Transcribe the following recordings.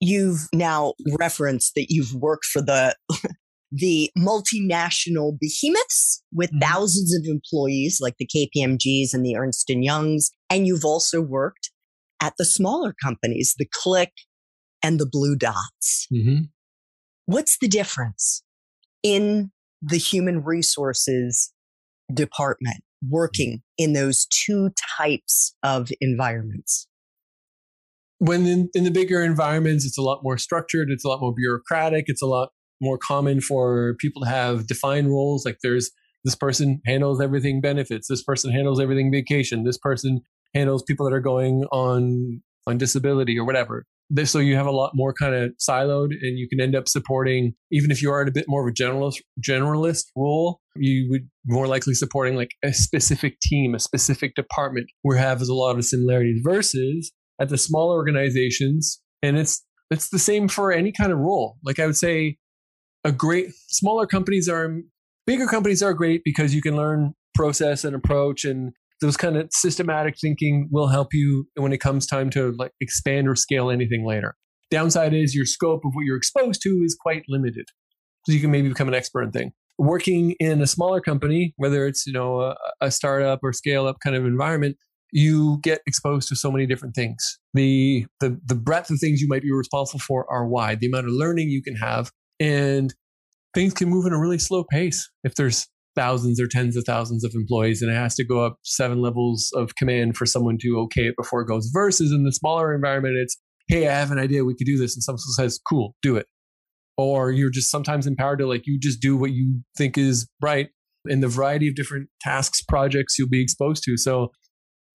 You've now referenced that you've worked for the multinational behemoths with thousands of employees like the KPMGs and the Ernst & Youngs. And you've also worked at the smaller companies, the Click and the Blue Dots. Mm-hmm. What's the difference in the human resources department working in those two types of environments? When in the bigger environments, it's a lot more structured, it's a lot more bureaucratic, it's a lot more common for people to have defined roles. Like there's this person handles everything benefits, this person handles everything vacation, this person handles people that are going on disability or whatever. So you have a lot more kind of siloed, and you can end up supporting, even if you are in a bit more of a generalist role, you would more likely supporting like a specific team, a specific department where has a lot of similarities versus at the small organizations. And it's the same for any kind of role. Like I would say bigger companies are great because you can learn process and approach, and those kind of systematic thinking will help you when it comes time to like expand or scale anything later. Downside is your scope of what you're exposed to is quite limited. So you can maybe become an expert in thing. Working in a smaller company, whether it's, a startup or scale up kind of environment, you get exposed to so many different things. The breadth of things you might be responsible for are wide. The amount of learning you can have, and things can move at a really slow pace. If there's thousands or tens of thousands of employees, and it has to go up 7 levels of command for someone to okay it before it goes. Versus in the smaller environment, it's, hey, I have an idea, we could do this, and someone says, cool, do it. Or you're just sometimes empowered to like you just do what you think is right, and the variety of different tasks, projects you'll be exposed to. So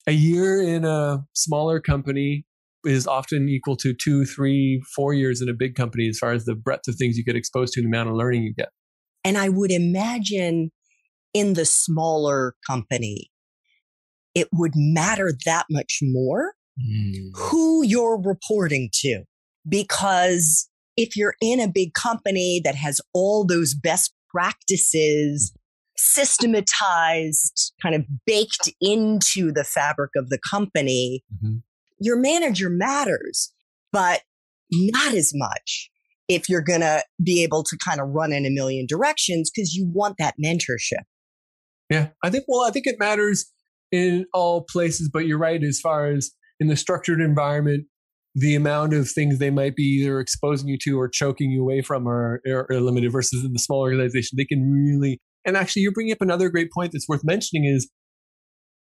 a year in a smaller company is often equal to 2, 3, 4 years in a big company as far as the breadth of things you get exposed to and the amount of learning you get. And I would imagine in the smaller company, it would matter that much more who you're reporting to. Because if you're in a big company that has all those best practices systematized, kind of baked into the fabric of the company, your manager matters, but not as much if you're going to be able to kind of run in a million directions, because you want that mentorship. Yeah, I think it matters in all places, but you're right, as far as in the structured environment, the amount of things they might be either exposing you to or choking you away from are limited, versus in the small organization, they can really. And actually, you're bringing up another great point that's worth mentioning is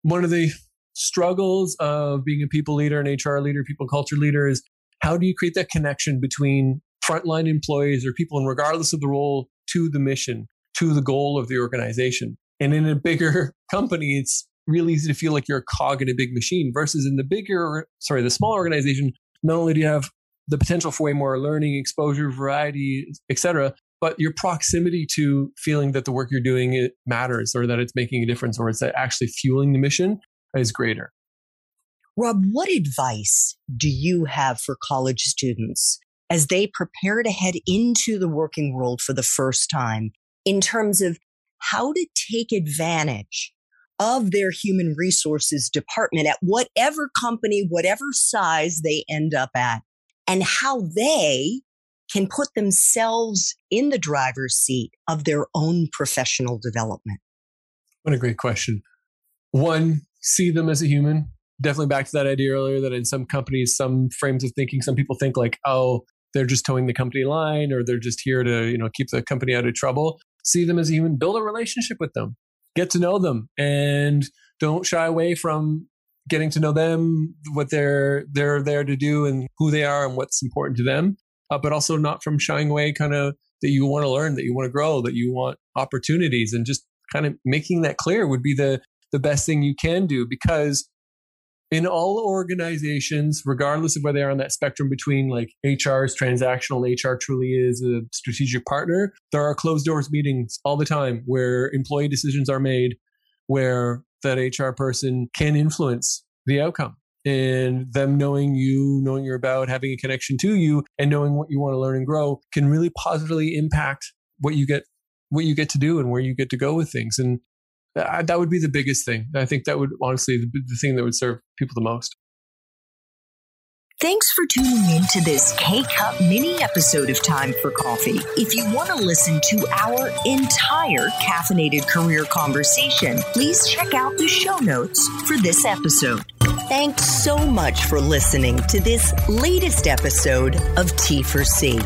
one of the struggles of being a people leader, an HR leader, people culture leader is how do you create that connection between frontline employees or people, and regardless of the role, to the mission, to the goal of the organization. And in a bigger company, it's really easy to feel like you're a cog in a big machine versus in the small organization, not only do you have the potential for way more learning, exposure, variety, etc., but your proximity to feeling that the work you're doing, it matters, or that it's making a difference, or it's actually fueling the mission, is greater. Robb, what advice do you have for college students as they prepare to head into the working world for the first time in terms of how to take advantage of their human resources department at whatever company, whatever size they end up at, and how they can put themselves in the driver's seat of their own professional development? What a great question. One, see them as a human. Definitely back to that idea earlier that in some companies, some frames of thinking, some people think like, oh, they're just towing the company line or they're just here to, you know, keep the company out of trouble. See them as a human, build a relationship with them, get to know them, and don't shy away from getting to know them, what they're there to do and who they are and what's important to them. But also not from shying away kind of that you want to learn, that you want to grow, that you want opportunities, and just kind of making that clear would be the best thing you can do, because in all organizations, regardless of where they are on that spectrum between like HR's transactional, HR truly is a strategic partner, there are closed doors meetings all the time where employee decisions are made, where that HR person can influence the outcome. And them knowing you, knowing you're about, having a connection to you, and knowing what you want to learn and grow can really positively impact what you get to do and where you get to go with things. And that would be the biggest thing. I think that would honestly be the thing that would serve people the most. Thanks for tuning in to this K-Cup mini episode of Time for Coffee. If you want to listen to our entire caffeinated career conversation, please check out the show notes for this episode. Thanks so much for listening to this latest episode of T4C.